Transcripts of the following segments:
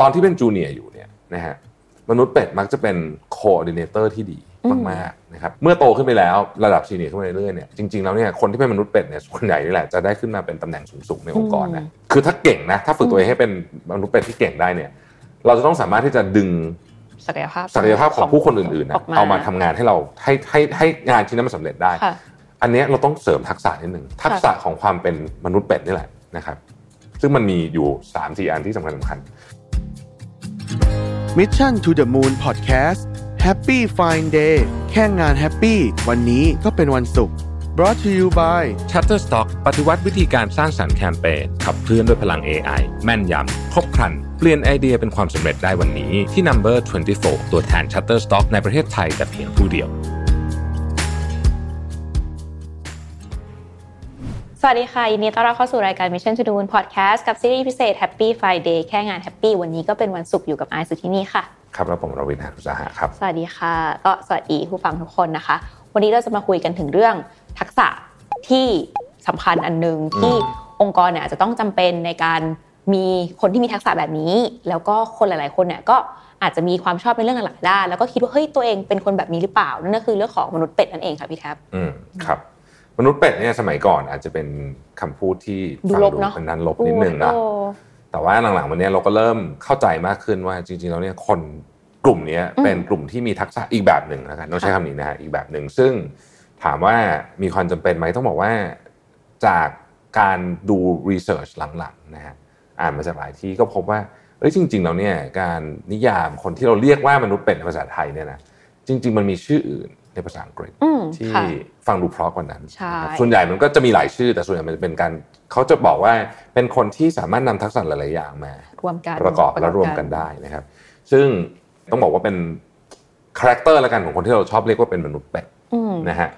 ตอนที่เป็นจูเนียร์อยู่เนี่ยนะฮะมนุษย์เป็ดมักจะเป็นโคออร์ดิเนเตอร์ที่ดีมากๆนะครับเมื่อโตขึ้นไปแล้วระดับซีเนียร์ขึ้นไปเรื่อยๆเนี่ยจริงๆแล้วเนี่ยคนที่เป็นมนุษย์เป็ดเนี่ยส่วนใหญ่นี่แหละจะได้ขึ้นมาเป็นตำแหน่งสูงๆในองค์กรนะคือถ้าเก่งนะถ้าฝึกตัวเองให้เป็นมนุษย์เป็ดที่เก่งได้เนี่ยเราจะต้องสามารถที่จะดึงศักยภาพของผู้คนอื่นๆนะเอามาทำงานให้เราให้งานชิ้นนั้นมันสำเร็จได้อันนี้เราต้องเสริมทักษะนิดนึงทักษะของความเป็นมนุษย์เป็ดนี่แหละนะครับซึ่งมันมีอยู่ 3-4 อันที่สำคัญ Mission to the Moon Podcast Happy Fine Day แค่งานแฮปปี้วันนี้ก็เป็นวันศุกร์ Brought to you by Shutterstock ปฏิวัติวิธีการสร้างสรรค์แคมเปญขับเคลื่อนด้วยพลัง AI แม่นยำครบครันเปลี่ยนไอเดียเป็นความสำเร็จได้วันนี้ที่ Number 24 ตัวแทน Shutterstock ในประเทศไทยแต่เพียงผู้เดียวสวัสดีค่ะยินดีต้อนรับเข้าสู่รายการ Mission to the Moon Podcast กับซีรีส์พิเศษ Happy Fine Day แค่งาน Happy วันนี้ก็เป็นวันศุกร์อยู่กับไอซ์สุทธินีค่ะครับแล้วผมรวินหาอุตสาหะครับสวัสดีค่ะก็สวัสดีผู้ฟังทุกคนนะคะวันนี้เราจะมาคุยกันถึงเรื่องทักษะที่สำคัญอันนึงที่องค์กรเนี่ยอาจจะต้องจำเป็นในการมีคนที่มีทักษะแบบนี้แล้วก็คนหลายๆคนเนี่ยก็อาจจะมีความชอบในเรื่องหลายด้านแล้วก็คิดว่าเฮ้ยตัวเองเป็นคนแบบนี้หรือเปล่านั่นก็คือเรื่องของมนุษย์เป็ดนั่นเองค่ะพี่แท็บครับมนุษย์เป็ดเนี่ยสมัยก่อนอาจจะเป็นคำพูดที่ฟังดูเป็นนั้นลบนิดนึงนะแต่ว่าหลังๆวันนี้เราก็เริ่มเข้าใจมากขึ้นว่าจริงๆแล้วเนี่ยคนกลุ่มนี้เป็นกลุ่มที่มีทักษะอีกแบบหนึ่งนะครับต้องใช้คำนี้นะฮะอีกแบบหนึ่งซึ่งถามว่ามีความจำเป็นไหมต้องบอกว่าจากการดูรีเสิร์ชหลังๆนะฮะอ่านมาจากหลายที่ก็พบว่าเอ้ยจริงๆแล้วเนี่ยการนิยามคนที่เราเรียกว่ามนุษย์เป็ดในภาษาไทยเนี่ยนะจริงๆมันมีชื่ออื่นในภาษาอังกฤษที่ฟังดูเพราะกว่านั้นส่วนใหญ่มันก็จะมีหลายชื่อแต่ส่วนใหญ่มันจะเป็นการเขาจะบอกว่าเป็นคนที่สามารถนำทักษะหลายๆอย่างมาประกอบและรวมกันได้นะครับซึ่งต้องบอกว่าเป็นคาแรคเตอร์ละกันของคนที่เราชอบเรียกว่าเป็นมนุษย์เป็ดนะฮะ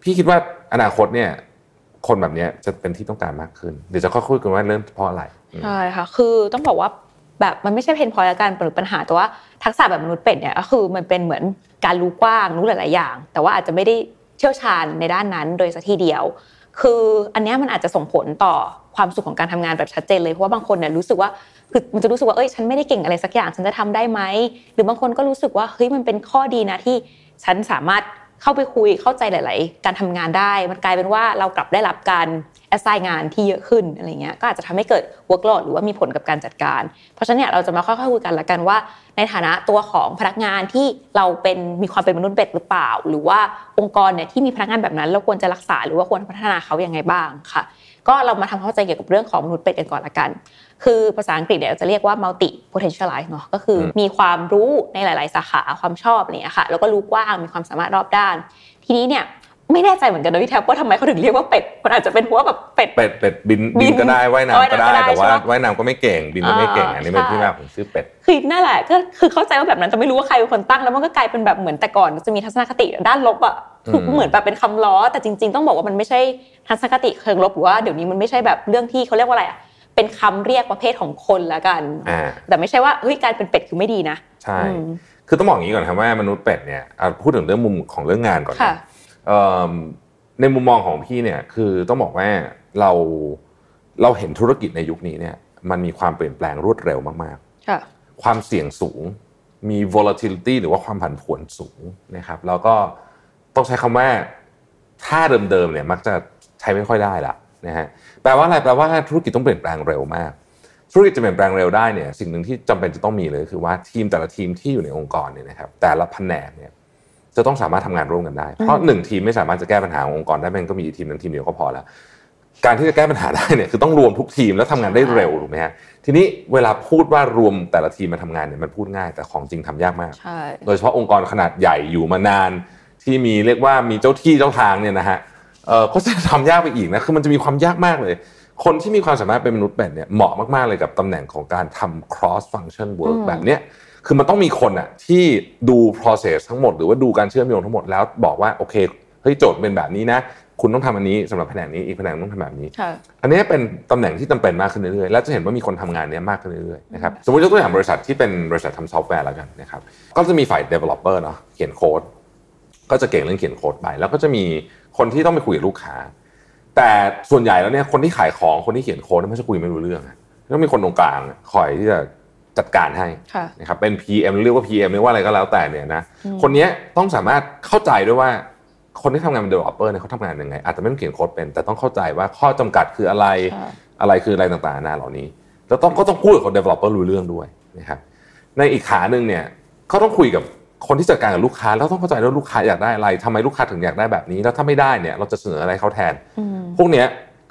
พี่คิดว่าอนาคตเนี่ยคนแบบนี้จะเป็นที่ต้องการมากขึ้นเดี๋ยวจะค่อยคุยกันว่าเรื่องเพราะอะไรใช่ค่ะคือต้องบอกว่าแบบมันไม่ใช่เพนพอยต์ละกันหรือปัญหาแต่ว่าทักษะแบบมนุษย์เป็ดเนี่ยก็คือมันเป็นเหมือนการรู้กว้างรู้หลายๆอย่างแต่ว่าอาจจะไม่ได้เชี่ยวชาญในด้านนั้นโดยซะทีเดียวคืออันนี้มันอาจจะส่งผลต่อความสุขของการทำงานแบบชัดเจนเลยเพราะว่าบางคนเนี่ยรู้สึกว่าคือมันจะรู้สึกว่าเอ้ยฉันไม่ได้เก่งอะไรสักอย่างฉันจะทำได้ไหมหรือบางคนก็รู้สึกว่าเฮ้ยมันเป็นข้อดีนะที่ฉันสามารถเข้าไปคุยเข้าใจหลายๆการทำงานได้มันกลายเป็นว่าเรากลับได้รับการแอสไซน์งานที่เยอะขึ้นอะไรเงี้ยก็อาจจะทำให้เกิด workload หรือว่ามีผลกับการจัดการเพราะฉะนั้นเนี่ยเราจะมาค่อยๆคุยกันละกันว่าในฐานะตัวของพนักงานที่เราเป็นมีความเป็นมนุษย์เป็ดหรือเปล่าหรือว่าองค์กรเนี่ยที่มีพนักงานแบบนั้นเราควรจะรักษาหรือว่าควรพัฒนาเขายังไงบ้างค่ะก็เรามาทำความเข้าใจเกี่ยวกับเรื่องของมนุษย์เป็ดกันก่อนละกันคือภาษาอังกฤษเนี่ยเราจะเรียกว่า multi potentialize เนาะก็คือมีความรู้ในหลายๆสาขาความชอบอะไรเงี้ยค่ะแล้วก็รู้กว้างมีความสามารถรอบด้านทีนี้เนี่ยไม่แน่ใจเหมือนกันนะพี่แทบว่าทำไมเขาถึงเรียกว่าเป็ดมันอาจจะเป็นเพราะว่าแบบเป็ดบินก็ได้ว่ายน้ำก็ได้แต่ว่าว่ายน้ำก็ไม่เก่งบินก็ไม่เก่งอันนี้เป็นที่มาของชื่อเป็ดคือนั่นแหละก็คือเข้าใจว่าแบบนั้นแต่ไม่รู้ว่าใครเป็นคนตั้งแล้วมันก็กลายเป็นแบบเหมือนแต่ก่อนจะมีทัศนคติด้านลบอ่ะถูกเหมือนแบบเป็นคำล้อแต่จริงๆต้องบอกว่ามันไม่ใช่ทัศนคติเชิงลบหรือว่าเดี๋ยวนี้มันไม่ใช่แบบเรื่องที่เขาเรียกว่าอะไรอ่ะเป็นคำเรียกประเภทของคนละกันแต่ไม่ใช่ว่าเฮ้ยการเป็นเป็ดคือไม่ดีนะใช่คือต้องบอกอย่างนี้ก่อนครับว่ามนุษย์เป็ดเนี่ยพูดถึงเรื่องมุมของเรื่องงานก่อนในมุมมองของพี่เนี่ยคือต้องบอกว่าเราเห็นธุรกิจในยุคนี้เนี่ยมันมีความเปลี่ยนแปลงรวดเร็วมากๆค่ะความเสี่ยงสูงมี volatility หรือว่าความผันผวนสูงนะครับแล้วก็ต้องใช้คำว่าถ้าเดิมๆเนี่ยมักจะใช้ไม่ค่อยได้ละนะฮะแปลว่าอะไรแปลว่าธุรกิจต้องเปลี่ยนแปลงเร็วมากธุรกิจจะเปลี่ยนแปลงเร็วได้เนี่ยสิ่งหนึ่งที่จำเป็นจะต้องมีเลยคือว่าทีมแต่ละทีมที่อยู่ในองค์กรเนี่ยนะครับแต่ละแผนกเนี่ยจะต้องสามารถทำงานร่วมกันได้เพราะ1ทีมไม่สามารถจะแก้ปัญหาขององค์กรได้มันก็มีทีมนั้นทีมเดียวก็พอแล้วการที่จะแก้ปัญหาได้เนี่ยคือต้องรวมทุกทีมแล้วทำงานได้เร็วถูกไหมฮะทีนี้เวลาพูดว่ารวมแต่ละทีมมาทำงานเนี่ยมันพูดง่ายแต่ของจริงทำยากมากโดยเฉพาะองค์กรขนาดใหญ่อยู่มานานที่มีเรียกว่ามีเจ้าที่เจ้าทางเนี่ยนะฮะก็จะทำยากไปอีกนะคือมันจะมีความยากมากเลยคนที่มีความสามารถเป็นมนุษย์เป็ดเนี่ยเหมาะมากๆเลยกับตำแหน่งของการทำ cross function work แบบเนี้ยคือมันต้องมีคนน่ะที่ดู process ทั้งหมดหรือว่าดูการเชื่อมโยงทั้งหมดแล้วบอกว่าโอเคเฮ้ยโจทย์เป็นแบบนี้นะคุณต้องทำอันนี้สำหรับแผนกนี้อีกแผนกต้องทำแบบนี้อันนี้เป็นตำแหน่งที่จำเป็นมากขึ้นเรื่อยๆแล้วจะเห็นว่ามีคนทำงานนี้มากขึ้นเรื่อยๆนะครับสมมติยกตัวอย่างบริษัทที่เป็นบริษัททำซอฟต์แวร์แล้วกันนะครับก็จะมีฝ่าย developer เนาะเขียนโค้ดก็จะเก่งเรื่องเขียนโค้ดไปแล้วก็จะมีคนที่ต้องไปคุยกับลูกค้าแต่ส่วนใหญ่แล้วเนี่ยคนที่ขายของคนที่เขียนโค้ดไม่ใช่คุยไม่รู้เรื่องต้องมีคนตรงกลางคอยที่จะ จัดการให้นะครับเป็น PM เรียกว่า PM เรียกว่าอะไรก็แล้วแต่เนี่ยนะคนนี้ต้องสามารถเข้าใจด้วยว่าคนที่ทำงานเป็น developer เนี่ยเขาทำงานยังไงอาจจะไม่ต้องเขียนโค้ดเป็นแต่ต้องเข้าใจว่าข้อจำกัดคืออะไรอะไรคืออะไรต่างๆนานาเหล่านี้แล้วก็ต้องคุยกับคน developer รู้เรื่องด้วยนะครับในอีกขานึงเนี่ยเขาต้องคุยกับคนที่จัดการกับลูกค้าแล้วต้องเข้าใจว่าลูกค้าอยากได้อะไรทำไมลูกค้าถึงอยากได้แบบนี้แล้วถ้าไม่ได้เนี่ยเราจะเสนออะไรเขาแทนพวกเนี้ย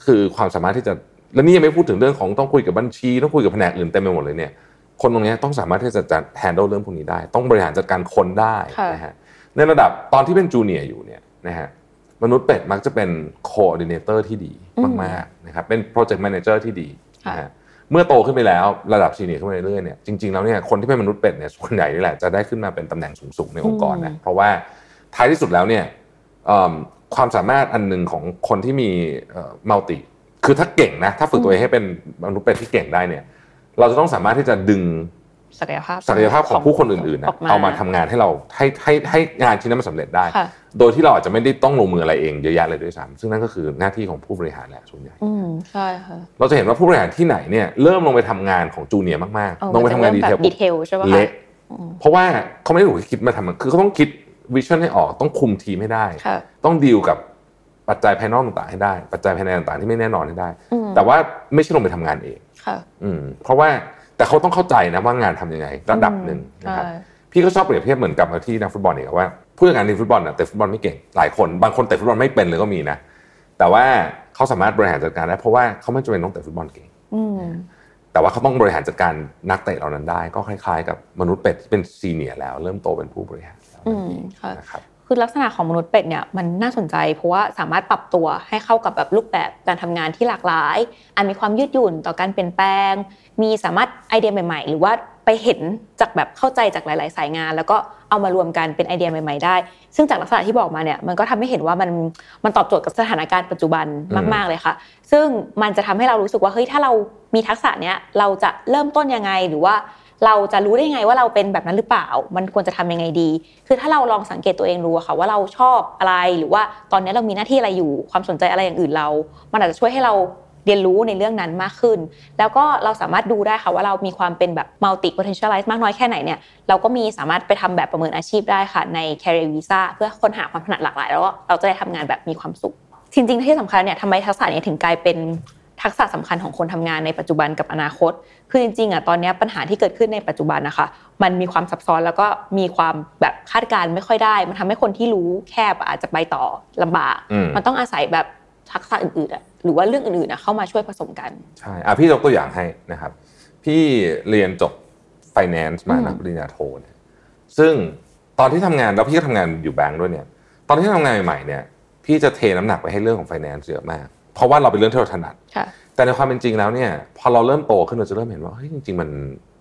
คือความสามารถที่จะและนี่ยังไม่พูดถึงเรื่องของต้องคุยกับบัญชีต้องคุยกับแผนกอื่นเต็มไปหมดเลยเนี่ยคนตรงนี้ต้องสามารถที่จะจัด handle เรื่องพวกนี้ได้ต้องบริหารจัดการคนได้นะฮะในระดับตอนที่เป็นจูเนียร์อยู่เนี่ยนะฮะมนุษย์เป็ดมักจะเป็น coordinator ที่ดีมากๆนะครับเป็น project manager ที่ดีนะฮะเมื่อโตขึ้นไปแล้วระดับซีเนียร์ขึ้นไปเรื่อยๆเนี่ยจริงๆแล้วเนี่ยคนที่เป็นมนุษย์เป็ดเนี่ยส่วนใหญ่นี่แหละจะได้ขึ้นมาเป็นตำแหน่งสูงๆในองค์กรนะเพราะว่าท้ายที่สุดแล้วเนี่ยความสามารถอันนึงของคนที่มีmultiคือถ้าเก่งนะถ้าฝึกตัวเองให้เป็นมนุษย์เป็ดที่เก่งได้เนี่ยเราจะต้องสามารถที่จะดึงศักยภาพของผู้คนอื่นๆนะเอามาทำงานให้เราให้งานชิ้นนั้นมันสำเร็จได้โดยที่เราอาจจะไม่ได้ต้องลงมืออะไรเองเยอะแยะเลยด้วยซ้ำซึ่งนั่นก็คือหน้าที่ของผู้บริหารแหละส่วนใหญ่ใช่ค่ะเราจะเห็นว่าผู้บริหารที่ไหนเนี่ยเริ่มลงไปทำงานของจูเนียร์มากๆลงไปทำงานดีเทลใช่ป่ะคะเพราะว่าเขาไม่ได้ถูกคิดมาทำคือเขาต้องคิดวิชั่นให้ออกต้องคุมทีมให้ได้ต้องดีลกับปัจจัยภายนอกต่างๆให้ได้ปัจจัยภายในต่างๆที่ไม่แน่นอนให้ได้แต่ว่าไม่ใช่ลงไปทำงานเองค่ะเพราะว่าแต่เขาต้องเข้าใจนะว่างานทำยังไงระดับหนึ่งนะครับพี่ก็ชอบเปรียบเทียบเหมือนกับที่นักฟุตบอลเนี่ยว่าผู้เล่นในฟุตบอลน่ะเตะฟุตบอลไม่เก่งหลายคนบางคนเตะฟุตบอลไม่เป็นเลยก็มีนะแต่ว่าเขาสามารถบริหารจัดการได้เพราะว่าเขาไม่จำเป็นต้องเตะฟุตบอลเก่งแต่ว่าเขาต้องบริหารจัดการนักเตะเหล่านั้นได้ก็คล้ายๆกับมนุษย์เป็ดที่เป็นซีเนียร์แล้วเริ่มโตเป็นผู้บริหารแล้วนะครับคือลักษณะของมนุษย์เป็ดเนี่ยมันน่าสนใจเพราะว่าสามารถปรับตัวให้เข้ากับแบบรูปแบบการทำงานที่หลากหลายมีความยืดหยุ่นต่อการเปลี่ยนแปลงมีสามารถไอเดียใหม่ๆหรือว่าไปเห็นจากแบบเข้าใจจากหลายๆสายงานแล้วก็เอามารวมกันเป็นไอเดียใหม่ๆได้ซึ่งจากลักษณะที่บอกมาเนี่ยมันก็ทำให้เห็นว่ามันตอบโจทย์กับสถานการณ์ปัจจุบันมากๆเลยค่ะซึ่งมันจะทำให้เรารู้สึกว่าเฮ้ยถ้าเรามีทักษะเนี้ยเราจะเริ่มต้นยังไงหรือว่าเราจะรู้ได้ไงว่าเราเป็นแบบนั้นหรือเปล่ามันควรจะทำยังไงดีคือถ้าเราลองสังเกตตัวเองดูค่ะว่าเราชอบอะไรหรือว่าตอนนี้เรามีหน้าที่อะไรอยู่ความสนใจอะไรอย่างอื่นเรามันอาจจะช่วยให้เราเรียนรู้ในเรื่องนั้นมากขึ้นแล้วก็เราสามารถดูได้ค่ะว่าเรามีความเป็นแบบ multi potentialize มากน้อยแค่ไหนเนี่ยเราก็มีสามารถไปทำแบบประเมินอาชีพได้ค่ะใน career visa เพื่อค้นหาความถนัดหลากหลายแล้วก็เราจะได้ทำงานแบบมีความสุขจริงๆที่สำคัญเนี่ยทำไมทักษะนี้ถึงกลายเป็นทักษะสำคัญของคนทำงานในปัจจุบันกับอนาคตคือจริงๆตอนนี้ปัญหาที่เกิดขึ้นในปัจจุบันนะคะมันมีความซับซ้อนแล้วก็มีความแบบคาดการณ์ไม่ค่อยได้มันทำให้คนที่รู้แคบอาจจะไปต่อลำบากมันต้องอาศัยแบบทักษะอื่นๆหรือว่าเรื่องอื่นๆเข้ามาช่วยผสมกันใช่พี่ยกตัวอย่างให้นะครับพี่เรียนจบ finance มานะปริญญาโทเนี่ยซึ่งตอนที่ทำงานแล้วพี่ก็ทำงานอยู่แบงก์ด้วยเนี่ยตอนที่ทำงานใหม่ๆเนี่ยพี่จะเทน้ำหนักไปให้เรื่องของ finance เยอะมากเพราะว่าเราเป็นเรื่องที่เราถนัดแต่ในความเป็นจริงแล้วเนี่ยพอเราเริ่มโตขึ้นเราจะเริ่มเห็นว่าเฮ้ยจริงๆ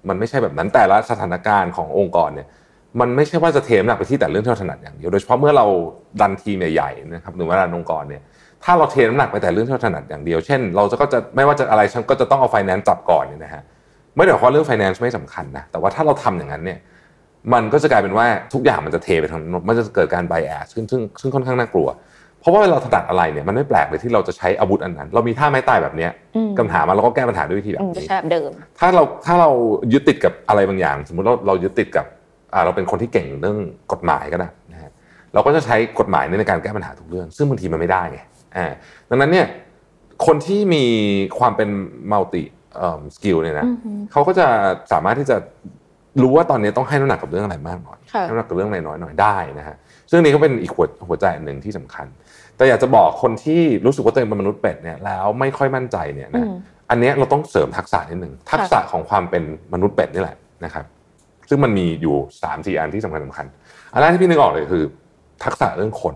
มันไม่ใช่แบบนั้นแต่ละสถานการณ์ขององค์กรเนี่ยมันไม่ใช่ว่าจะเทมหนักไปที่แต่เรื่องที่เราถนัดอย่างเดียวโดยเฉพาะเมื่อเราดันทีมใหญ่ๆนะครับหรือว่าดันองค์กรเนี่ยถ้าเราเทน้ำหนักไปแต่เรื่องที่เราถนัดอย่างเดียวเช่นเราก็จะไม่ว่าจะอะไรฉันก็จะต้องเอา finance จับก่อนเนี่ยนะฮะไม่ได้หมายความว่าเรื่อง finance ไม่สำคัญนะแต่ว่าถ้าเราทำอย่างนั้นเนี่ยมันก็จะกลายเป็นว่าทุกอย่างมันจะเทไปทางมันจะเกิดการ bias ซึ่งค่อนข้างน่ากลัวเพราะว่าเราถนัดอะไรเนี่ยมันไม่แปลกเลยที่เราจะใช้อาวุธอันนั้นเรามีท่าไม้ตายแบบนี้คำถามมาเราก็แก้ปัญหาด้วยวิธีแบบนี้ถ้าเรายึดติดกับอะไรบางอย่างสมมุติเรายึดติดกับเราเป็นคนที่เก่งเรื่องกฎหมายก็ได้นะฮะเราก็จะใช้กฎหมายในการแก้ปัญหาทุกเรื่องซึ่งบางทีมันไม่ได้ไงดังนั้นเนี่ยคนที่มีความเป็นมัลติสกิลเนี่ยนะเขาก็จะสามารถที่จะรู้ว่าตอนนี้ต้องให้น้ำหนักกับเรื่องอะไรมากหน่อยน้ำหนักกับเรื่องอะไรน้อยหน่อยได้นะฮะซึ่งนี่ก็เป็นอีกหัวใจหนึ่งที่สำคัญแต่อยากจะบอกคนที่รู้สึกว่าตัวเองเป็นมนุษย์เป็ดเนี่ยแล้วไม่ค่อยมั่นใจเนี่ยนะอันนี้เราต้องเสริมทักษะนิดนึงทักษะของความเป็นมนุษย์เป็ดนี่แหละนะครับซึ่งมันมีอยู่ 3-4 อันที่สำคัญอันแรกที่พี่นึกออกเลยคือทักษะเรื่องคน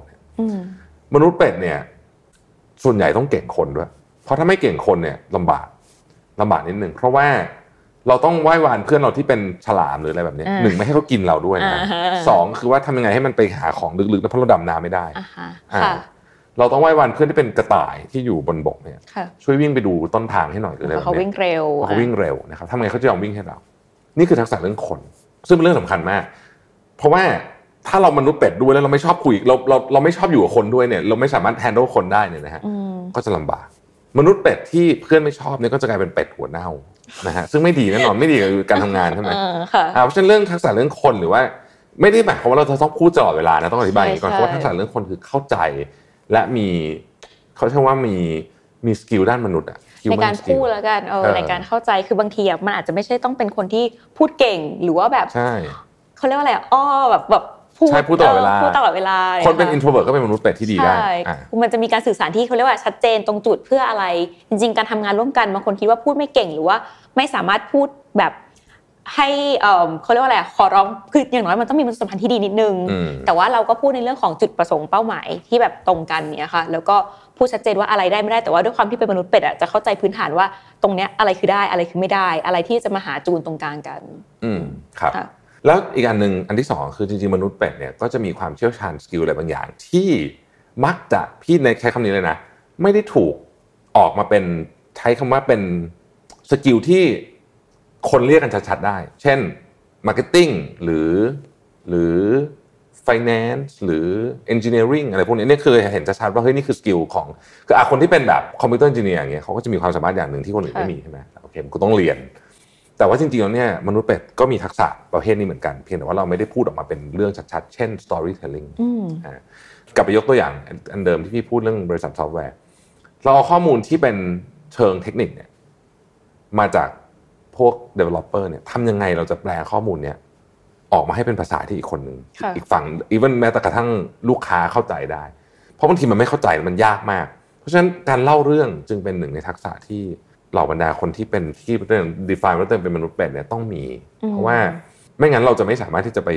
มนุษย์เป็ดเนี่ยส่วนใหญ่ต้องเก่งคนด้วยเพราะถ้าไม่เก่งคนเนี่ยลำบากนิดนึงเพราะว่าเราต้องไหว้วานเพื่อนเราที่เป็นฉลามหรืออะไรแบบนี้หนึ่งไม่ให้เขากินเราด้วยนะสองคือว่าทำยังไงให้มันไปหาของลึกๆเพราะเราดำน้ำไม่ได้เราต้องไหว้วานเพื่อนที่เป็นกระต่ายที่อยู่บนบกเนี่ยช่วยวิ่งไปดูต้นทางให้หน่อยหรืออะไรแบบนี้เขาวิ่งเร็วนะครับทำไงเขาจะยอมวิ่งให้เรานี่คือทักษะเรื่องคนซึ่งเป็นเรื่องสำคัญมากเพราะว่าถ้าเรามนุษย์เป็ดด้วยแล้วเราไม่ชอบคุยเราไม่ชอบอยู่กับคนด้วยเนี่ยเราไม่สามารถแฮนด์ลคนได้เนี่ยนะฮะก็จะลำบาก มนุษย์เป็ดที่เพื่อนไม่ชอบเนี่ยก็จะกลายเป็นเป็ดหัวเน่านะฮะซึ่งไม่ดีแน่นอนไม่ดีกับการทำงานใช่ไหมเพราะฉะนั้นเรื่องทักษะเรื่องคนหรือว่าไม่ได้หมายความว่าเราจะต้องพูดตลอดเวลานะต้องอธิบายก่อนเพราะว่าทักษะเรื่องคนคือเข้าใจและมีเขาเชื่อว่ามีสกิลด้านมนุษย์อะในการพูดแล้วกันในการเข้าใจคือบางทีอะมันอาจจะไม่ใช่ต้องเป็นคนที่พูดเก่งหรือว่าแบบเขาเรียกว่าอะไรอ้อแบบใช่พูดตลอดเวลาคนเป็น introvert ก็เป็นมนุษย์เป็ดที่ดีได้มันจะมีการสื่อสารที่เขาเรียกว่าชัดเจนตรงจุดเพื่ออะไรจริงๆการทำงานร่วมกันบางคนคิดว่าพูดไม่เก่งหรือว่าไม่สามารถพูดแบบให้เขาเรียกว่าอะไรขอร้องคืออย่างน้อยมันต้องมีความสัมพันธ์ที่ดีนิดนึงแต่ว่าเราก็พูดในเรื่องของจุดประสงค์เป้าหมายที่แบบตรงกันเนี่ยค่ะแล้วก็พูดชัดเจนว่าอะไรได้ไม่ได้แต่ว่าด้วยความที่เป็นมนุษย์เป็ดอ่ะจะเข้าใจพื้นฐานว่าตรงเนี้ยอะไรคือได้อะไรคือไม่ได้อะไรที่จะมาหาจูนตรงกลางกันครับแล้วอีกอันนึงอันที่2คือจริงๆมนุษย์เป็ดเนี่ยก็จะมีความเชี่ยวชาญสกิลอะไรบางอย่างที่มักจะพี่ในใช้คำนี้เลยนะไม่ได้ถูกออกมาเป็นใช้คำว่าเป็นสกิลที่คนเรียกกันชัดๆได้เช่น marketing หรือ finance หรือ engineering อะไรพวกนี้เนี่ยคือเห็นชัดๆว่าเฮ้ยนี่คือสกิลของคือคนที่เป็นแบบคอมพิวเตอร์เอนจิเนียร์อย่างเงี้ยเขาก็จะมีความสามารถอย่างนึงที่คนอื่นไม่มีใช่ไหมโอเคกูต้องเรียนแต่ว่าจริงๆแล้วเนี่ยมนุษย์เป็ดก็มีทักษะประเภทนี้เหมือนกันเพียงแต่ว่าเราไม่ได้พูดออกมาเป็นเรื่องชัดๆเช่น storytelling กลับไปยกตัวอย่างอันเดิมที่พี่พูดเรื่องบริษัทซอฟต์แวร์เราเอาข้อมูลที่เป็นเชิงเทคนิคเนี่ยมาจากพวก developer เนี่ยทำยังไงเราจะแปลข้อมูลเนี่ยออกมาให้เป็นภาษาที่อีกคนนึงอีกฝั่ง even แม้แต่กระทั่งลูกค้าเข้าใจได้เพราะบางทีมันไม่เข้าใจมันยากมากเพราะฉะนั้นการเล่าเรื่องจึงเป็นหนึ่งในทักษะที่เหล่าบรรดาคนที่เป็นที่เรื่อง define ว่าเป็นมนุษย์เป็ดเนี่ยต้องมีเพราะว่าไม่งั้นเราจะไม่สามารถที่จะไป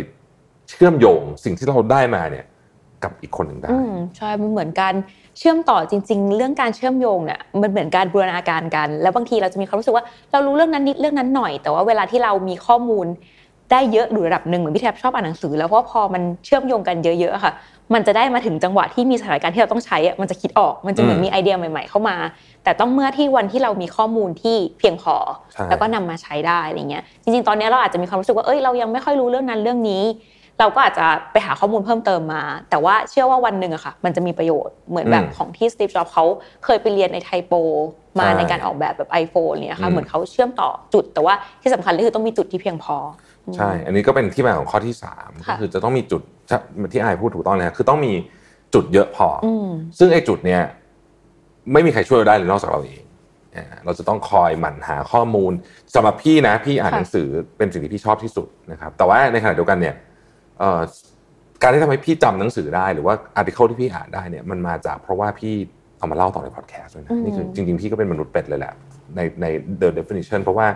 เชื่อมโยงสิ่งที่เราได้มาเนี่ยกับอีกคนหนึ่งได้ใช่มันเหมือนการเชื่อมต่อจริงๆเรื่องการเชื่อมโยงเนี่ยมันเหมือนการบูรณาการกันแล้วบางทีเราจะมีความรู้สึกว่าเรารู้เรื่องนั้นนิดเรื่องนั้นหน่อยแต่ว่าเวลาที่เรามีข้อมูลได้เยอะหรือระดับนึงเหมือนพี่แทบชอบอ่านหนังสือแล้วเพราะพอมันเชื่อมโยงกันเยอะๆอ่ะค่ะมันจะได้มาถึงจังหวะที่มีสถานการณ์ที่เราต้องใช้อ่ะมันจะคิดออกมันจะเหมือนมีไอเดียใหม่ๆเข้ามาแต่ต้องเมื่อที่วันที่เรามีข้อมูลที่เพียงพอแล้วก็นำมาใช้ได้อะไรเงี้ยจริงๆตอนนี้เราอาจจะมีความรู้สึกว่าเอ้ยเรายังไม่ค่อยรู้เรื่องนั้นเรื่องนี้เราก็อาจจะไปหาข้อมูลเพิ่มเติมมาแต่ว่าเชื่อว่าวันนึงอะค่ะมันจะมีประโยชน์เหมือนแบบของที่สตีฟจ็อบส์เขาเคยไปเรียนในไทโปมาในการออกแบบ iPhone เนี่ยค่ะเหมือนเขาเชื่อมต่อจุดแต่ว่าที่สำคัญเลยคือต้องมีจุดที่เพียงพอใช่อันนี้ก็เป็นที่มาของข้อที่3ก็คือจะต้องมีจุดที่อายพูดถูกต้องนะคือต้องมีจุดเยอะพอซึ่งไอ้จุดเนี่ยไม่มีใครช่วยได้เลยนอกจากเราเองเราจะต้องคอยหมั่นหาข้อมูลสำหรับพี่นะพี่อ่านหนังสือเป็นสิ่งที่พี่ชอบที่สุดนะครับแต่ว่าในขณะเดียวกันเนี่ยการที่ทำให้พี่จำหนังสือได้หรือว่าอาร์ติเคิลที่พี่อ่านได้เนี่ยมันมาจากเพราะว่าพี่เอามาเล่าต่อในพอดแคสต์ด้วยนะนี่คือจริงๆพี่ก็เป็นมนุษย์เป็ดเลยแหละใน the definition เพราะว่า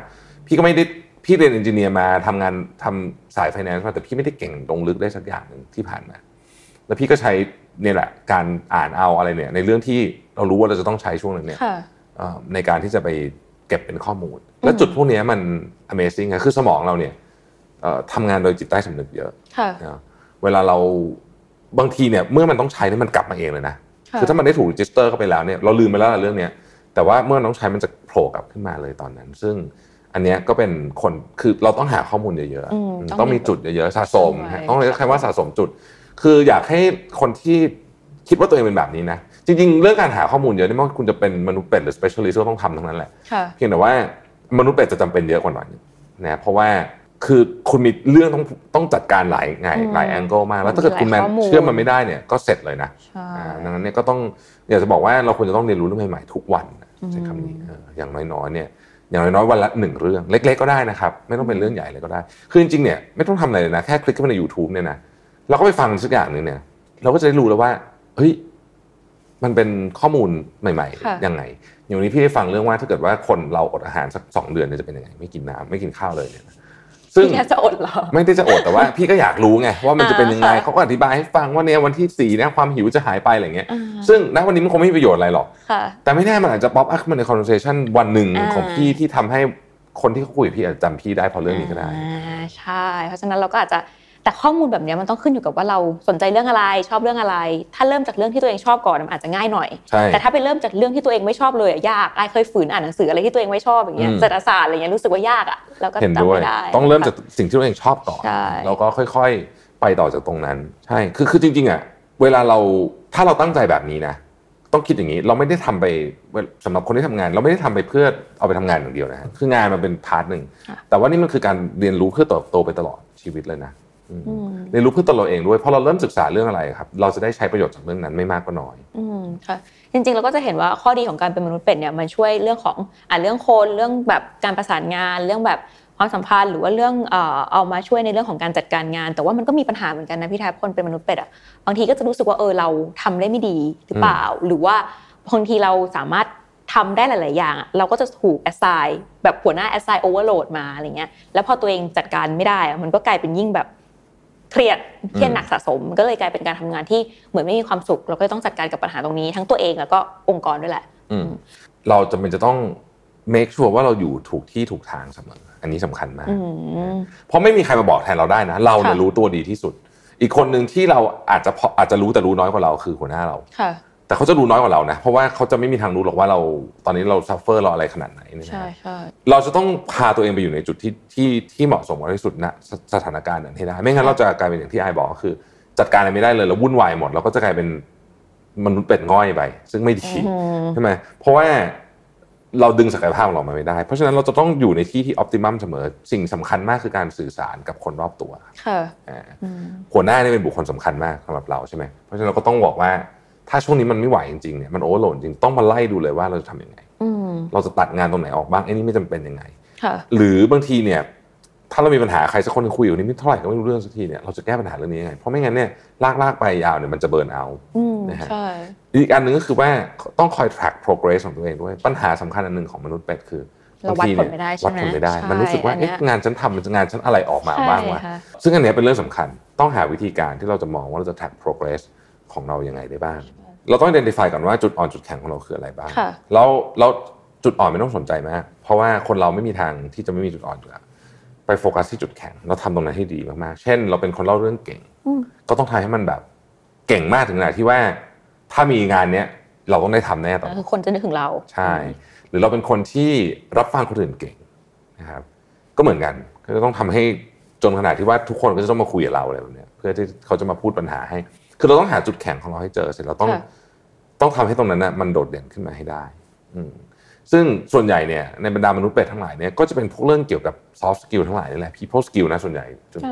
พี่ก็ไม่ได้พี่เรียนเอนจิเนียร์มาทำงานทำสาย finance มาแต่พี่ไม่ได้เก่งลงลึกได้สักอย่างนึงที่ผ่านมาแล้วพี่ก็ใช้เนี่ยแหละการอ่านเอาอะไรเนี่ยในเรื่องที่เรารู้ว่าเราจะต้องใช้ช่วงนึงเนี่ยในการที่จะไปเก็บเป็นข้อมูลและจุดพวกนี้มัน amazing คือสมองเราเนี่ยทำงานโดยจิตใต้สำนึกเยอะเวลาเราบางทีเนี่ยเมื่อมันต้องใช้เนี่ยมันกลับมาเองเลยนะคือถ้ามันได้ถูก register เข้าไปแล้วเนี่ยเราลืมไปแล้วเรื่องนี้แต่ว่าเมื่อต้องใช้มันจะโผล่กลับขึ้นมาเลยตอนนั้นซึ่งอันนี้ก็เป็นคนคือเราต้องหาข้อมูลเยอะๆต้องมีจุดเยอะๆสะสมต้องเรียกใครว่าสะสมจุดคืออยากให้คนที่คิดว่าตัวเองเป็นแบบนี้นะจริงๆเรื่องการหาข้อมูลเยอะนี่ไม่ว่าคุณจะเป็นมนุษย์เป็ดหรือ specialist ก็ต้องทำทั้งนั้นแหละเพียงแต่ว่ามนุษย์เป็ดจะจำเป็นเยอะกว่าหน่อยนะเพราะว่าคือคุณมีเรื่องต้องจัดการหลาย angle มากแล้วถ้าเกิดคุณเชื่อมันไม่ได้เนี่ยก็เสร็จเลยนะดังนั้นเนี่ยก็ต้องอยากจะบอกว่าเราควรจะต้องเรียนรู้เรื่องใหม่ๆทุกวันใช้คำนี้อย่างน้อยๆเนี่ยอย่างน้อยๆวันละ1เรื่องเล็กๆก็ได้นะครับไม่ต้องเป็นเรื่องใหญ่เลยก็ได้คือจริงๆเนี่ยไม่ต้องทำอะไรเลยนะแค่คลิกเข้าไปใน YouTube เนี่ยนะเราก็ไปฟังสักอย่างนึงเนี่ยเราก็จะได้รู้แล้วว่าเฮ้ยมันเป็นข้อมูลใหม่ๆยังไงอย่างวันนี้พี่ได้ฟังเรื่องว่าถ้าเกิดว่าคนเราอดอาหารสัก2เดือนจะเป็นยังไงไม่กินน้ำไม่กินข้าวเลยเนี่ยซึ่งจะอดเหรอไม่ได้จะอดแต่ว่าพี่ก็อยากรู้ไงว่ามันจะเป็นยังไงเขาก็อธิบายให้ฟังว่าเนี่ยวันที่4นะความหิวจะหายไปอะไรเงี้ยซึ่งณวันนี้มันคงไม่มีประโยชน์อะไรหรอกแต่ไม่แน่มันอาจจะป๊อปอัพมันใน conversation วันนึงของพี่ที่ทำให้คนที่เขาคุยกับพี่อาจจะจำพี่ได้พอเรื่องนี้ก็ได้ใช่เพราะฉะนั้นเราก็อาจจะแต่ข้อมูลแบบนี้มันต้องขึ้นอยู่กับว่าเราสนใจเรื่องอะไรชอบเรื่องอะไรถ้าเริ่มจากเรื่องที่ตัวเองชอบก่อนมันอาจจะง่ายหน่อยแต่ถ้าไปเริ่มจากเรื่องที่ตัวเองไม่ชอบเลยยากเคยฝืนอ่านหนังสืออะไรที่ตัวเองไม่ชอบอย่างเงี้ยเศรษฐศาสตร์อะไรเงี้ยรู้สึกว่ายากอ่ะแล้วก็จำไม่ได้ต้องเริ่มจากสิ่งที่ตัวเองชอบก่อนแล้วก็ค่อยๆไปต่อจากตรงนั้นใช่คือจริงๆอ่ะเวลาเราถ้าเราตั้งใจแบบนี้นะ ต้องคิดอย่างนี้เราไม่ได้ทำไปสำหรับคนที่ทำงานเราไม่ได้ทำไปเพื่อเอาไปทำงานอย่างเดียวนะคืองานมันเป็นพาร์ทหนึ่งแต่ว่านี่มันคือการเรียนรู้เพื่อเติบโตไปตลอดชีวิตเลยนะเรียนรู้เพื่อตัวเราเองด้วยเพราะเราเริ่มศึกษาเรื่องอะไรครับเราจะได้ใช้ประโยชน์จากเรื่องนั้นไม่มากก็น้อยค่ะจริงๆเราก็จะเห็นว่าข้อดีของการเป็นมนุษย์เป็ดเนี่ยมันช่วยเรื่องของเรื่องคนเรื่องแบบการประสานงานเรื่องแบบความสัมพันธ์หรือว่าเรื่องเอามาช่วยในเรื่องของการจัดการงานแต่ว่ามันก็มีปัญหาเหมือนกันนะพี่แทบคนเป็นมนุษย์เป็ดอ่ะบางทีก็จะรู้สึกว่าเราทำได้ไม่ดีหรือเปล่าหรือว่าบางทีเราสามารถทำได้หลายๆอย่างเราก็จะถูก assign แบบหัวหน้า assign overload มาอะไรเงี้ยแล้วพอตัวเองจัดการไม่ได้มันก็กลายเป็นยิ่งแบบเครียดหนักสะสมก็เลยกลายเป็นการทำงานที่เหมือนไม่มีความสุขเราก็ต้องจัดการกับปัญหาตรงนี้ทั้งตัวเองแล้วก็องค์กรด้วยแหละเราจำเป็นจะต้อง make sure ว่าเราอยู่ถูกที่ถูกทางเสมออันนี้สำคัญมากเพราะไม่มีใครมาบอกแทนเราได้นะเราเนี่ยรู้ตัวดีที่สุดอีกคนนึงที่เราอาจจะรู้แต่รู้น้อยกว่าเราคือหัวหน้าเราแต่เขาจะรู้น้อยกว่าเรานะเพราะว่าเขาจะไม่มีทางรู้หรอกว่าเราตอนนี้เราซัฟเฟอร์เราอะไรขนาดไหนใช่ใช่เราจะต้องพาตัวเองไปอยู่ในจุดที่เหมาะสมที่สุดนะสถานการณ์นั้นให้ได้ไม่งั้นเราจะกลายเป็นอย่างที่ไอ้บอกคือจัดการอะไรไม่ได้เลยเราวุ่นวายหมดเราก็จะกลายเป็นมนุษย์เป็ดง่อยไปซึ่งไม่ดีใช่ไหมเพราะว่าเราดึงศักยภาพเรามาไม่ได้เพราะฉะนั้นเราจะต้องอยู่ในที่ที่ออพติมัมเสมอสิ่งสำคัญมากคือการสื่อสารกับคนรอบตัวค่ะหัวหน้านี่เป็นบุคคลสำคัญมากสำหรับเราใช่ไหมเพราะฉะนั้นเราก็ต้องบอกว่าถ้าช่วงนี้มันไม่ไหวจริงๆเนี่ยมันโอเวอร์โหลดจริงต้องมาไล่ดูเลยว่าเราจะทำยังไงเราจะตัดงานตรงไหนออกบ้างไอ้นี่ไม่จำเป็นยังไงหรือบางทีเนี่ยถ้าเรามีปัญหาใครสักคนนึงคุยอยู่นี่ไม่เท่าไหร่ก็ไม่รู้เรื่องสักทีเนี่ยเราจะแก้ปัญหาเรื่องนี้ยังไงเพราะไม่งั้นเนี่ยลากไปยาวเนี่ยมันจะเบิร์นเอานะฮะอีกอันนึงก็คือว่าต้องคอย track progress ของตัวเองด้วยปัญหาสำคัญอันนึงของมนุษย์เป็ดคือเราวัดผลไม่ได้ใช่ไหมมันรู้สึกว่างานฉันทำมันงานฉันอะไรออกมาบ้างวะซึ่งอันนี้เป็นเรื่องสำคัญต้องหาวิธีการที่เราจะมองว่าเราจะ track progressของเรายังไงได้บ้างเราต้อง identify ก่อนว่าจุดอ่อนจุดแข็งของเราคืออะไรบ้างแล้วจุดอ่อนไม่ต้องสนใจมากเพราะว่าคนเราไม่มีทางที่จะไม่มีจุดอ่อนอยู่แล้วไปโฟกัสที่จุดแข็งเราทำตรงนั้นให้ดีมากๆเช่นเราเป็นคนเล่าเรื่องเก่งก็ต้องทำให้มันแบบเก่งมากถึงขนาดที่ว่าถ้ามีงานเนี้ยเราต้องได้ทำแน่ต่อคือคนจะนึกถึงเราใช่หรือเราเป็นคนที่รับฟังคนอื่นเก่งนะครับก็เหมือนกันก็จะต้องทำให้จนขนาดที่ว่าทุกคนก็จะต้องมาคุยกับเราอะไรแบบนี้เพื่อที่เขาจะมาพูดปัญหาให้คือเราต้องหาจุดแข็งของเราให้เจอเสร็จเราต้องทำให้ตรงนั้นน่ะมันโดดเด่นขึ้นมาให้ได้ซึ่งส่วนใหญ่เนี่ยในบรรดามนุษย์เป็ดทั้งหลายเนี่ยก็จะเป็นพวกเรื่องเกี่ยวกับ soft skill ทั้งหลายนี่แหละ people skill นะส่วนใหญ่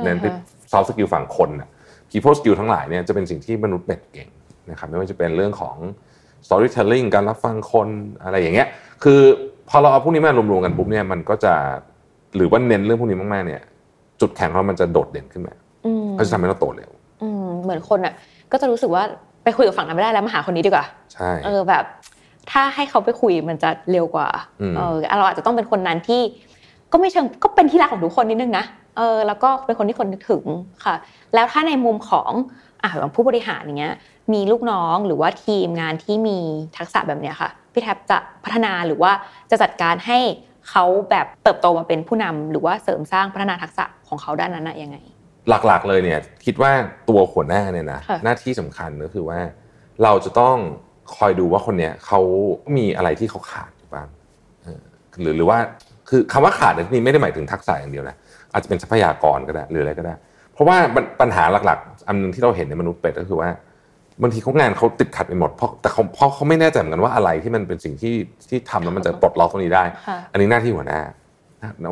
เน้นไป soft skill ฝั่งคนน่ะ people skill ทั้งหลายเนี่ยจะเป็นสิ่งที่มนุษย์เป็ดเก่งนะครับไม่ว่าจะเป็นเรื่องของ storytelling การรับฟังคนอะไรอย่างเงี้ยคือพอเราเอาพวกนี้มารวมๆกันปุ๊บเนี่ยมันก็จะหรือว่าเน้นเรื่องพวกนี้มากๆเนี่ยจุดแข็งของมันจะโดดเด่นขึ้นมาก็จะทำให้เราโตเร็วเหมือนคนน่ะก็จะรู้สึกว่าไปคุยกับฝั่งนั้นไม่ได้แล้วมาหาคนนี้ดีกว่าใช่แบบถ้าให้เขาไปคุยมันจะเร็วกว่าเราอาจจะต้องเป็นคนนั้นที่ก็ไม่เชิงก็เป็นที่รักของทุกคนนิดนึงนะแล้วก็เป็นคนที่คนนึกถึงค่ะแล้วถ้าในมุมของของผู้บริหารอย่างเงี้ยมีลูกน้องหรือว่าทีมงานที่มีทักษะแบบเนี้ยค่ะพี่แทบจะพัฒนาหรือว่าจะจัดการให้เขาแบบเติบโตมาเป็นผู้นำหรือว่าเสริมสร้างพัฒนาทักษะของเขาด้านนั้นยังไงหลักๆเลยเนี่ยคิดว่าตัวหัวหน้าเนี่ยนะหน้าที่สำคัญก็คือว่าเราจะต้องคอยดูว่าคนเนี้ยเขามีอะไรที่เขาขาดอยู่บ้างหรือว่าคือคำว่าขาดในที่นี้ไม่ได้หมายถึงทักษะอย่างเดียวนะอาจจะเป็นทรัพยากรก็ได้หรืออะไรก็ได้เพราะว่าปัญหาหลักๆอันนึงที่เราเห็นในมนุษย์เป็ดก็คือว่าบางทีงานเขาติดขัดไปหมดเพราะเขาไม่แน่ใจเหมือนกันว่าอะไรที่มันเป็นสิ่งที่ทำแล้วมันจะปลดล็อกตรงนี้ได้อันนี้หน้าที่ห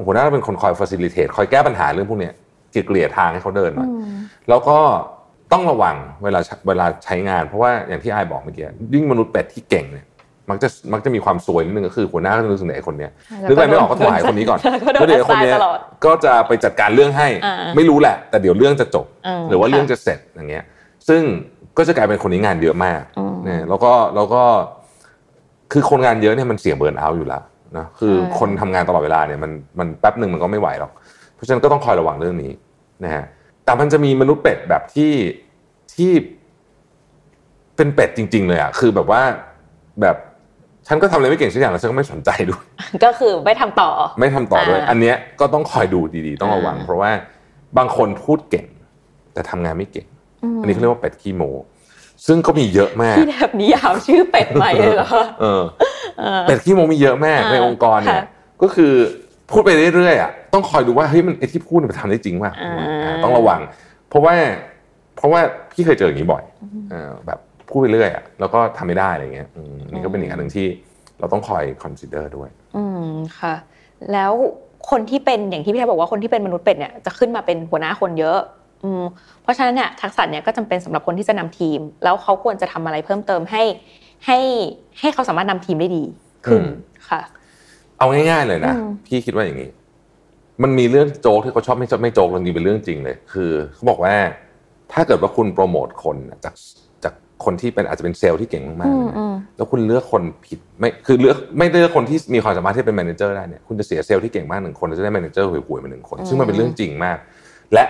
ัวหน้าเป็นคนคอยฟาซิลิเทตคอยแก้ปัญหาเรื่องพวกเนี้ยเกลี่ยทางให้เขาเดินหน่อยแล้วก็ต้องระวังเวลาใช้งานเพราะว่าอย่างที่ไอ้บอกเมื่อกี้ยิ่งมนุษย์เป็ดที่เก่งเนี่ยมักจะมีความซวยนิดนึงก็คือหัวหน้าก็จะนึกถึงไอ้คนเนี้ยหรือไม่ออกก็ถวายคนนี้ก่อนแล้วเดี๋ยวคนเนี้ยก็จะไปจัดการเรื่องให้ไม่รู้แหละแต่เดี๋ยวเรื่องจะจบหรือว่าเรื่องจะเสร็จอย่างเงี้ยซึ่งก็จะกลายเป็นคนนี้งานเยอะมากนะแล้วก็คือคนงานเยอะเนี่ยมันเสี่ยงเบิร์นเอาท์อยู่แล้วนะคือคนทำงานตลอดเวลาเนี่ยมันแป๊บนึงมันก็ไม่ไหวหรอกเพราะฉะนั้นก็ต้องคอยระวังเรื่องนี้นะฮะแต่มันจะมีมนุษย์เป็ดแบบที่เป็นเป็ดจริงๆเลยอ่ะคือแบบว่าแบบฉันก็ทำอะไรไม่เก่งสักอย่างแล้วฉันก็ไม่สนใจด้วยก็คือไม่ทำต่อด้วยอันเนี้ยก็ต้องคอยดูดีๆต้องระวังเพราะว่าบางคนพูดเก่งแต่ทำงานไม่เก่งอันนี้เขาเรียกว่าเป็ดขี้โมซึ่งก็มีเยอะมากที่แบบนี้ยาวชื่อเป็ดใหม่เลยเหรอเป็ดขี้โมมีเยอะมากในองค์กรเนี่ยก็คือพูดไปเรื่อยๆอ่ะต้องคอยดูว่าเฮ้ยมันไอ้ที่พูดมันทำได้จริงป่ะต้องระวังเพราะว่าพี่เคยเจออย่างนี้บ่อยแบบ พูดไปเรื่อยอะแล้วก็ทำไม่ได้อะไรเงี้ยนี่ก็เป็นอีกอันหนึ่งที่เราต้องคอย consider ด้วยค่ะแล้วคนที่เป็นอย่างที่พี่แทบบอกว่าคนที่เป็นมนุษย์เป็ดเนี่ยจะขึ้นมาเป็นหัวหน้าคนเยอะเพราะฉะนั้นเนี่ยทักษะเนี่ยก็จำเป็นสำหรับคนที่จะนำทีมแล้วเขาควรจะทำอะไรเพิ่มเติมให้เขาสามารถนำทีมได้ดีขึ้นค่ะเอาง่ายๆเลยนะพี่คิดว่าอย่างนี้มันมีเรื่องโจ๊กที่เขาชอบไม่โจ๊กจริงๆเป็นเรื่องจริงเลยคือเขาบอกว่าถ้าเกิดว่าคุณโปรโมทคนจากคนที่เป็นอาจจะเป็นเซลล์ที่เก่งมากๆแล้วคุณเลือกคนผิดไม่คือเลือกไม่เลือกคนที่มีความสามารถที่เป็นแมเนเจอร์ได้เนี่ยคุณจะเสียเซลล์ที่เก่งมากหนึ่งคนแล้วจะได้แมเนเจอร์ห่วยๆมาหนึ่งคนซึ่งมันเป็นเรื่องจริงมากและ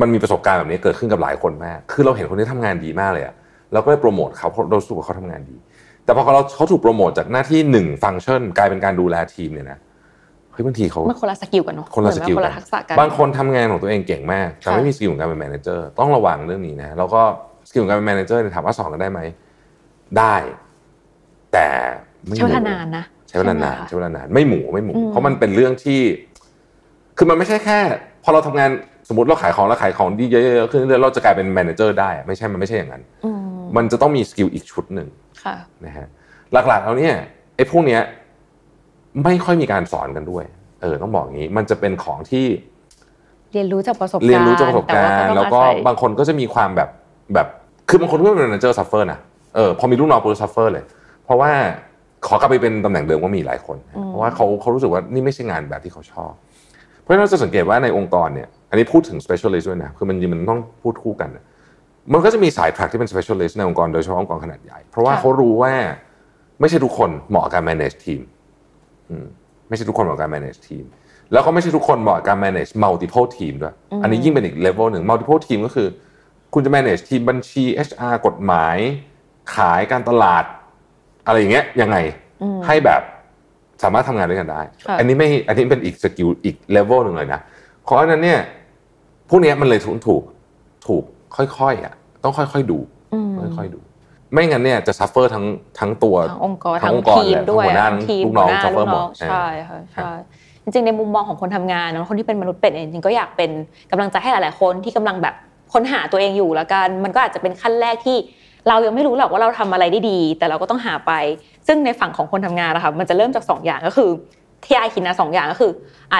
มันมีประสบการณ์แบบนี้เกิดขึ้นกับหลายคนมากคือเราเห็นคนที่ทำงานดีมากเลยอะเราก็เลยโปรโมทเขาเพราะเรารู้สึกว่าเขาทำงานดีแต่พอเขาถูกโปรโมทจากหน้าที่1ฟังก์ชันกลายเป็นการดูแลทีมเนี่ยนะเฮ้ยบางทีเขาคนละสกิลกันเนาะคนละสกิลบางคนทำงานของตัวเองเก่งมากแต่ไม่มีสกิลของการเป็นแมเนเจอร์ต้องระวังเรื่องนี้นะแล้วก็สกิลของการเป็นแมเนเจอร์เนี่ยถามว่าสอนกันได้ไหมได้แต่ใช้เวลานานนะใช้เวลานานไม่หมูเพราะมันเป็นเรื่องที่คือมันไม่ใช่แค่พอเราทำงานสมมติเราขายของดีเยอะๆขึ้นเรื่อยๆเราจะกลายเป็นแมเนเจอร์ได้ไม่ใช่มันไม่ใช่อย่างนั้นมันจะต้องมีสกิลอีกชุดนึงนะฮะหลักๆเอาเนี่ยไอ้พวกเนี้ยไม่ค่อยมีการสอนกันด้วยต้องบอกอย่างงี้มันจะเป็นของที่เรียนรู้จากประสบการณ์แล้วก็บางคนก็จะมีความแบบคือบางคนก็เป็นแมเนเจอร์ซัฟเฟอร์นะพอมีลูกน้องก็ซัฟเฟอร์เลยเพราะว่าขอกลับไปเป็นตำแหน่งเดิมก็มีหลายคนเพราะว่าเขารู้สึกว่านี่ไม่ใช่งานแบบที่เขาชอบเพราะฉะนั้นเราจะสังเกตว่าในองค์กรเนี่ยอันนี้พูดถึง specialist ด้วยนะคือมันต้องพูดคู่กันมันก็จะมีสาย track ที่เป็น specialist ในองค์กรโดยเฉพาะองค์กรขนาดใหญ่เพราะว่าเขารู้ว่าไม่ใช่ทุกคนเหมาะกับการ manage team ไม่ใช่ทุกคนเหมาะกับการ manage team แล้วก็ไม่ใช่ทุกคนเหมาะกับการ manage multiple team ด้วยอันนี้ยิ่งเป็นอีก level นึง multiple team ก็คือคุณจะ manage ทีมบัญชี HR กฎหมายขายการตลาดอะไรอย่างเงี้ยยังไงให้แบบสามารถทำงานด้วยกันได้อันนี้เป็นอีกสกิลอีก level นึงเลยนะเพราะฉะนั้นเนี่ยพวกนี้มันเลยถูกค่อยๆอ่ะต้องค่อยๆดูไม่งั้นเนี่ยจะซัฟเฟอร์ทั้งตัวองค์กรทั้งทีมด้วยทั้งลูกน้องซัฟเฟอร์หมดใช่ค่ะใช่จริงๆในมุมมองของคนทำงานเนาะคนที่เป็นมนุษย์เป็ดเองจริงก็อยากเป็นกำลังใจให้หลายๆคนที่กำลังแบบค้นหาตัวเองอยู่แล้วกันมันก็อาจจะเป็นขั้นแรกที่เรายังไม่รู้หรอกว่าเราทำอะไรได้ดีแต่เราก็ต้องหาไปซึ่งในฝั่งของคนทำงานนะคะมันจะเริ่มจาก2อย่างก็คือที่ไอ้คิดนะ2อย่างก็คือ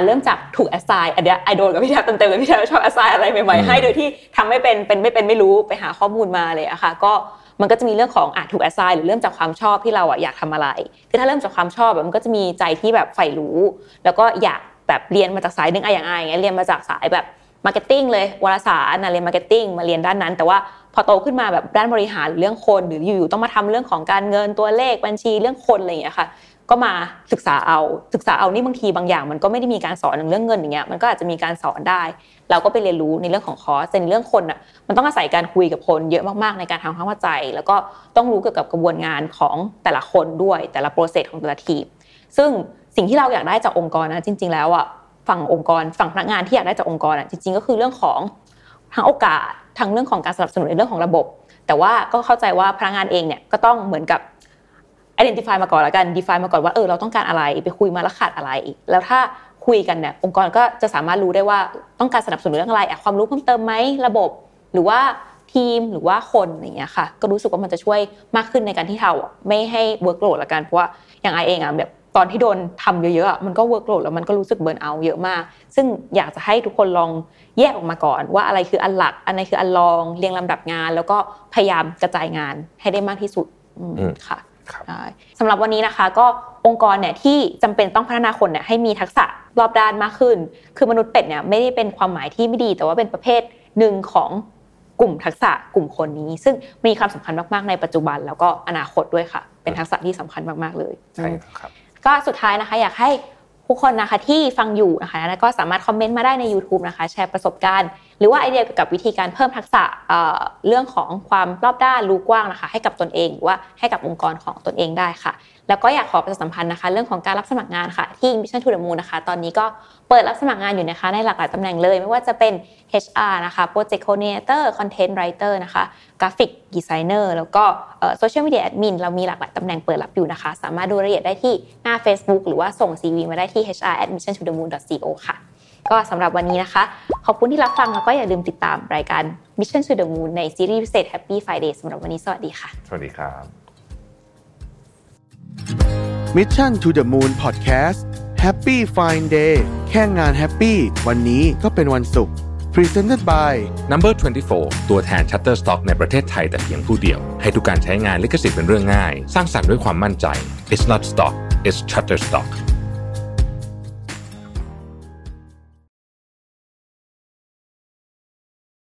เริ่มจากถูก assign อันเนี้ยไอโดนกับพี่แทบเต็มๆเลยพี่แทบชอบ assign อะไรใหม่ๆให้โดยที่ทำไม่เป็นไม่เป็นไม่รู้ไปหาข้อมูลมาเลยอะค่ะก็มันก็จะมีเรื่องของถูก assign หรือเริ่มจากความชอบที่เราอะอยากทำอะไรคือถ้าเริ่มจากความชอบแบบมันก็จะมีใจที่แบบใฝ่รู้แล้วก็อยากแบบเรียนมาจากสายนึงไออย่างไออย่างเงี้ยเรียนมาจากสายแบบ marketing เลยวารสารน่ะเรียน marketing มาเรียนด้านนั้นแต่ว่าพอโตขึ้นมาแบบด้านบริหารหรือเรื่องคนหรืออยู่ๆต้องมาทำเรื่องของการเงินตัวเลขบัญชีเรื่องคนอะไรอย่างเงี้ยค่ะก็มาศึกษาเอานี่บางทีบางอย่างมันก็ไม่ได้มีการสอนเรื่องเงินอย่างเงี้ยมันก็อาจจะมีการสอนได้เราก็ไปเรียนรู้ในเรื่องของคอร์สในเรื่องคนน่ะมันต้องอาศัยการคุยกับคนเยอะมากๆในการทำความเข้าใจแล้วก็ต้องรู้เกี่ยวกับกระบวนการของแต่ละคนด้วยแต่ละโปรเซสของแต่ละทีมซึ่งสิ่งที่เราอยากได้จากองค์กรนะจริงๆแล้วอ่ะฝั่งองค์กรฝั่งพนักงานที่อยากได้จากองค์กรอ่ะจริงๆก็คือเรื่องของทั้งโอกาสทั้งเรื่องของการสนับสนุนในเรื่องของระบบแต่ว่าก็เข้าใจว่าพนักงานเองเนี่ยก็ต้องเหมือนกับidentify มาก่อนแล้วกัน define มาก่อนว่าเราต้องการอะไรไปคุยมาแล้วขาดอะไรแล้วถ้าคุยกันเนี่ยองค์กรก็จะสามารถรู้ได้ว่าต้องการสนับสนุนเรื่องอะไรความรู้เพิ่มเติมมั้ยระบบหรือว่าทีมหรือว่าคนอย่างเงี้ยค่ะก็รู้สึกว่ามันจะช่วยมากขึ้นในการที่เราไม่ให้ workload ละกันเพราะว่าอย่างไอเองอ่ะแบบตอนที่โดนทำเยอะๆอ่ะมันก็ workload แล้วมันก็รู้สึก burn out เยอะมากซึ่งอยากจะให้ทุกคนลองแยกออกมาก่อนว่าอะไรคืออันหลักอันไหนคืออันรองเรียงลำดับงานแล้วก็พยายามกระจายงานให้ได้มากที่สุดค่ะสำหรับวันนี้นะคะก็องค์กรเนี่ยที่จำเป็นต้องพัฒนาคนเนี่ยให้มีทักษะรอบด้านมากขึ้นคือมนุษย์เป็ดเนี่ยไม่ได้เป็นความหมายที่ไม่ดีแต่ว่าเป็นประเภทหนึ่งของกลุ่มทักษะกลุ่มคนนี้ซึ่งมีความสำคัญมากๆในปัจจุบันแล้วก็อนาคตด้วยค่ะเป็นทักษะที่สำคัญมากๆเลยใช่ครับก็สุดท้ายนะคะอยากให้ผู้คนนะคะที่ฟังอยู่นะคะแล้วก็สามารถคอมเมนต์มาได้ใน YouTube นะคะแชร์ประสบการณ์หรือว่าไอเดียเกี่ยวกับวิธีการเพิ่มทักษะเรื่องของความรอบด้านรู้กว้างนะคะให้กับตนเองหรือว่าให้กับองค์กรของตนเองได้ค่ะแล้วก็อยากขอประชาสัมพันธ์นะคะเรื่องของการรับสมัครงานค่ะที่ Mission to the Moon นะคะตอนนี้ก็เปิดรับสมัครงานอยู่นะคะในหลากหลายตำแหน่งเลยไม่ว่าจะเป็น HR นะคะ Project Coordinator Content Writer นะคะ Graphic Designer แล้วก็Social Media Admin เรามีหลากหลายตำแหน่งเปิดรับอยู่นะคะสามารถดูรายละเอียดได้ที่หน้า Facebook หรือว่าส่ง CV มาได้ที่ hr@missiontothemoon.co ค่ะ ก็สำหรับวันนี้นะคะขอบคุณที่รับฟังแล้วก็อย่าลืมติดตามรายการ Mission to the Moon ในซีรีส์พิเศษ Happy Fine Day สำหรับวันนี้สวัสดีค่ะสวัสดีครับ Mission to the Moon Podcast Happy Fine Day แค่งาน Happy วันนี้ก็เป็นวันศุกร์ Presented by Number 24 ตัวแทน Shutterstock ในประเทศไทยแต่เพียงผู้เดียวให้ทุกการใช้งานลิขสิทธิ์เป็นเรื่องง่ายสร้างสรรค์ด้วยความมั่นใจ It's not stock It's Shutterstock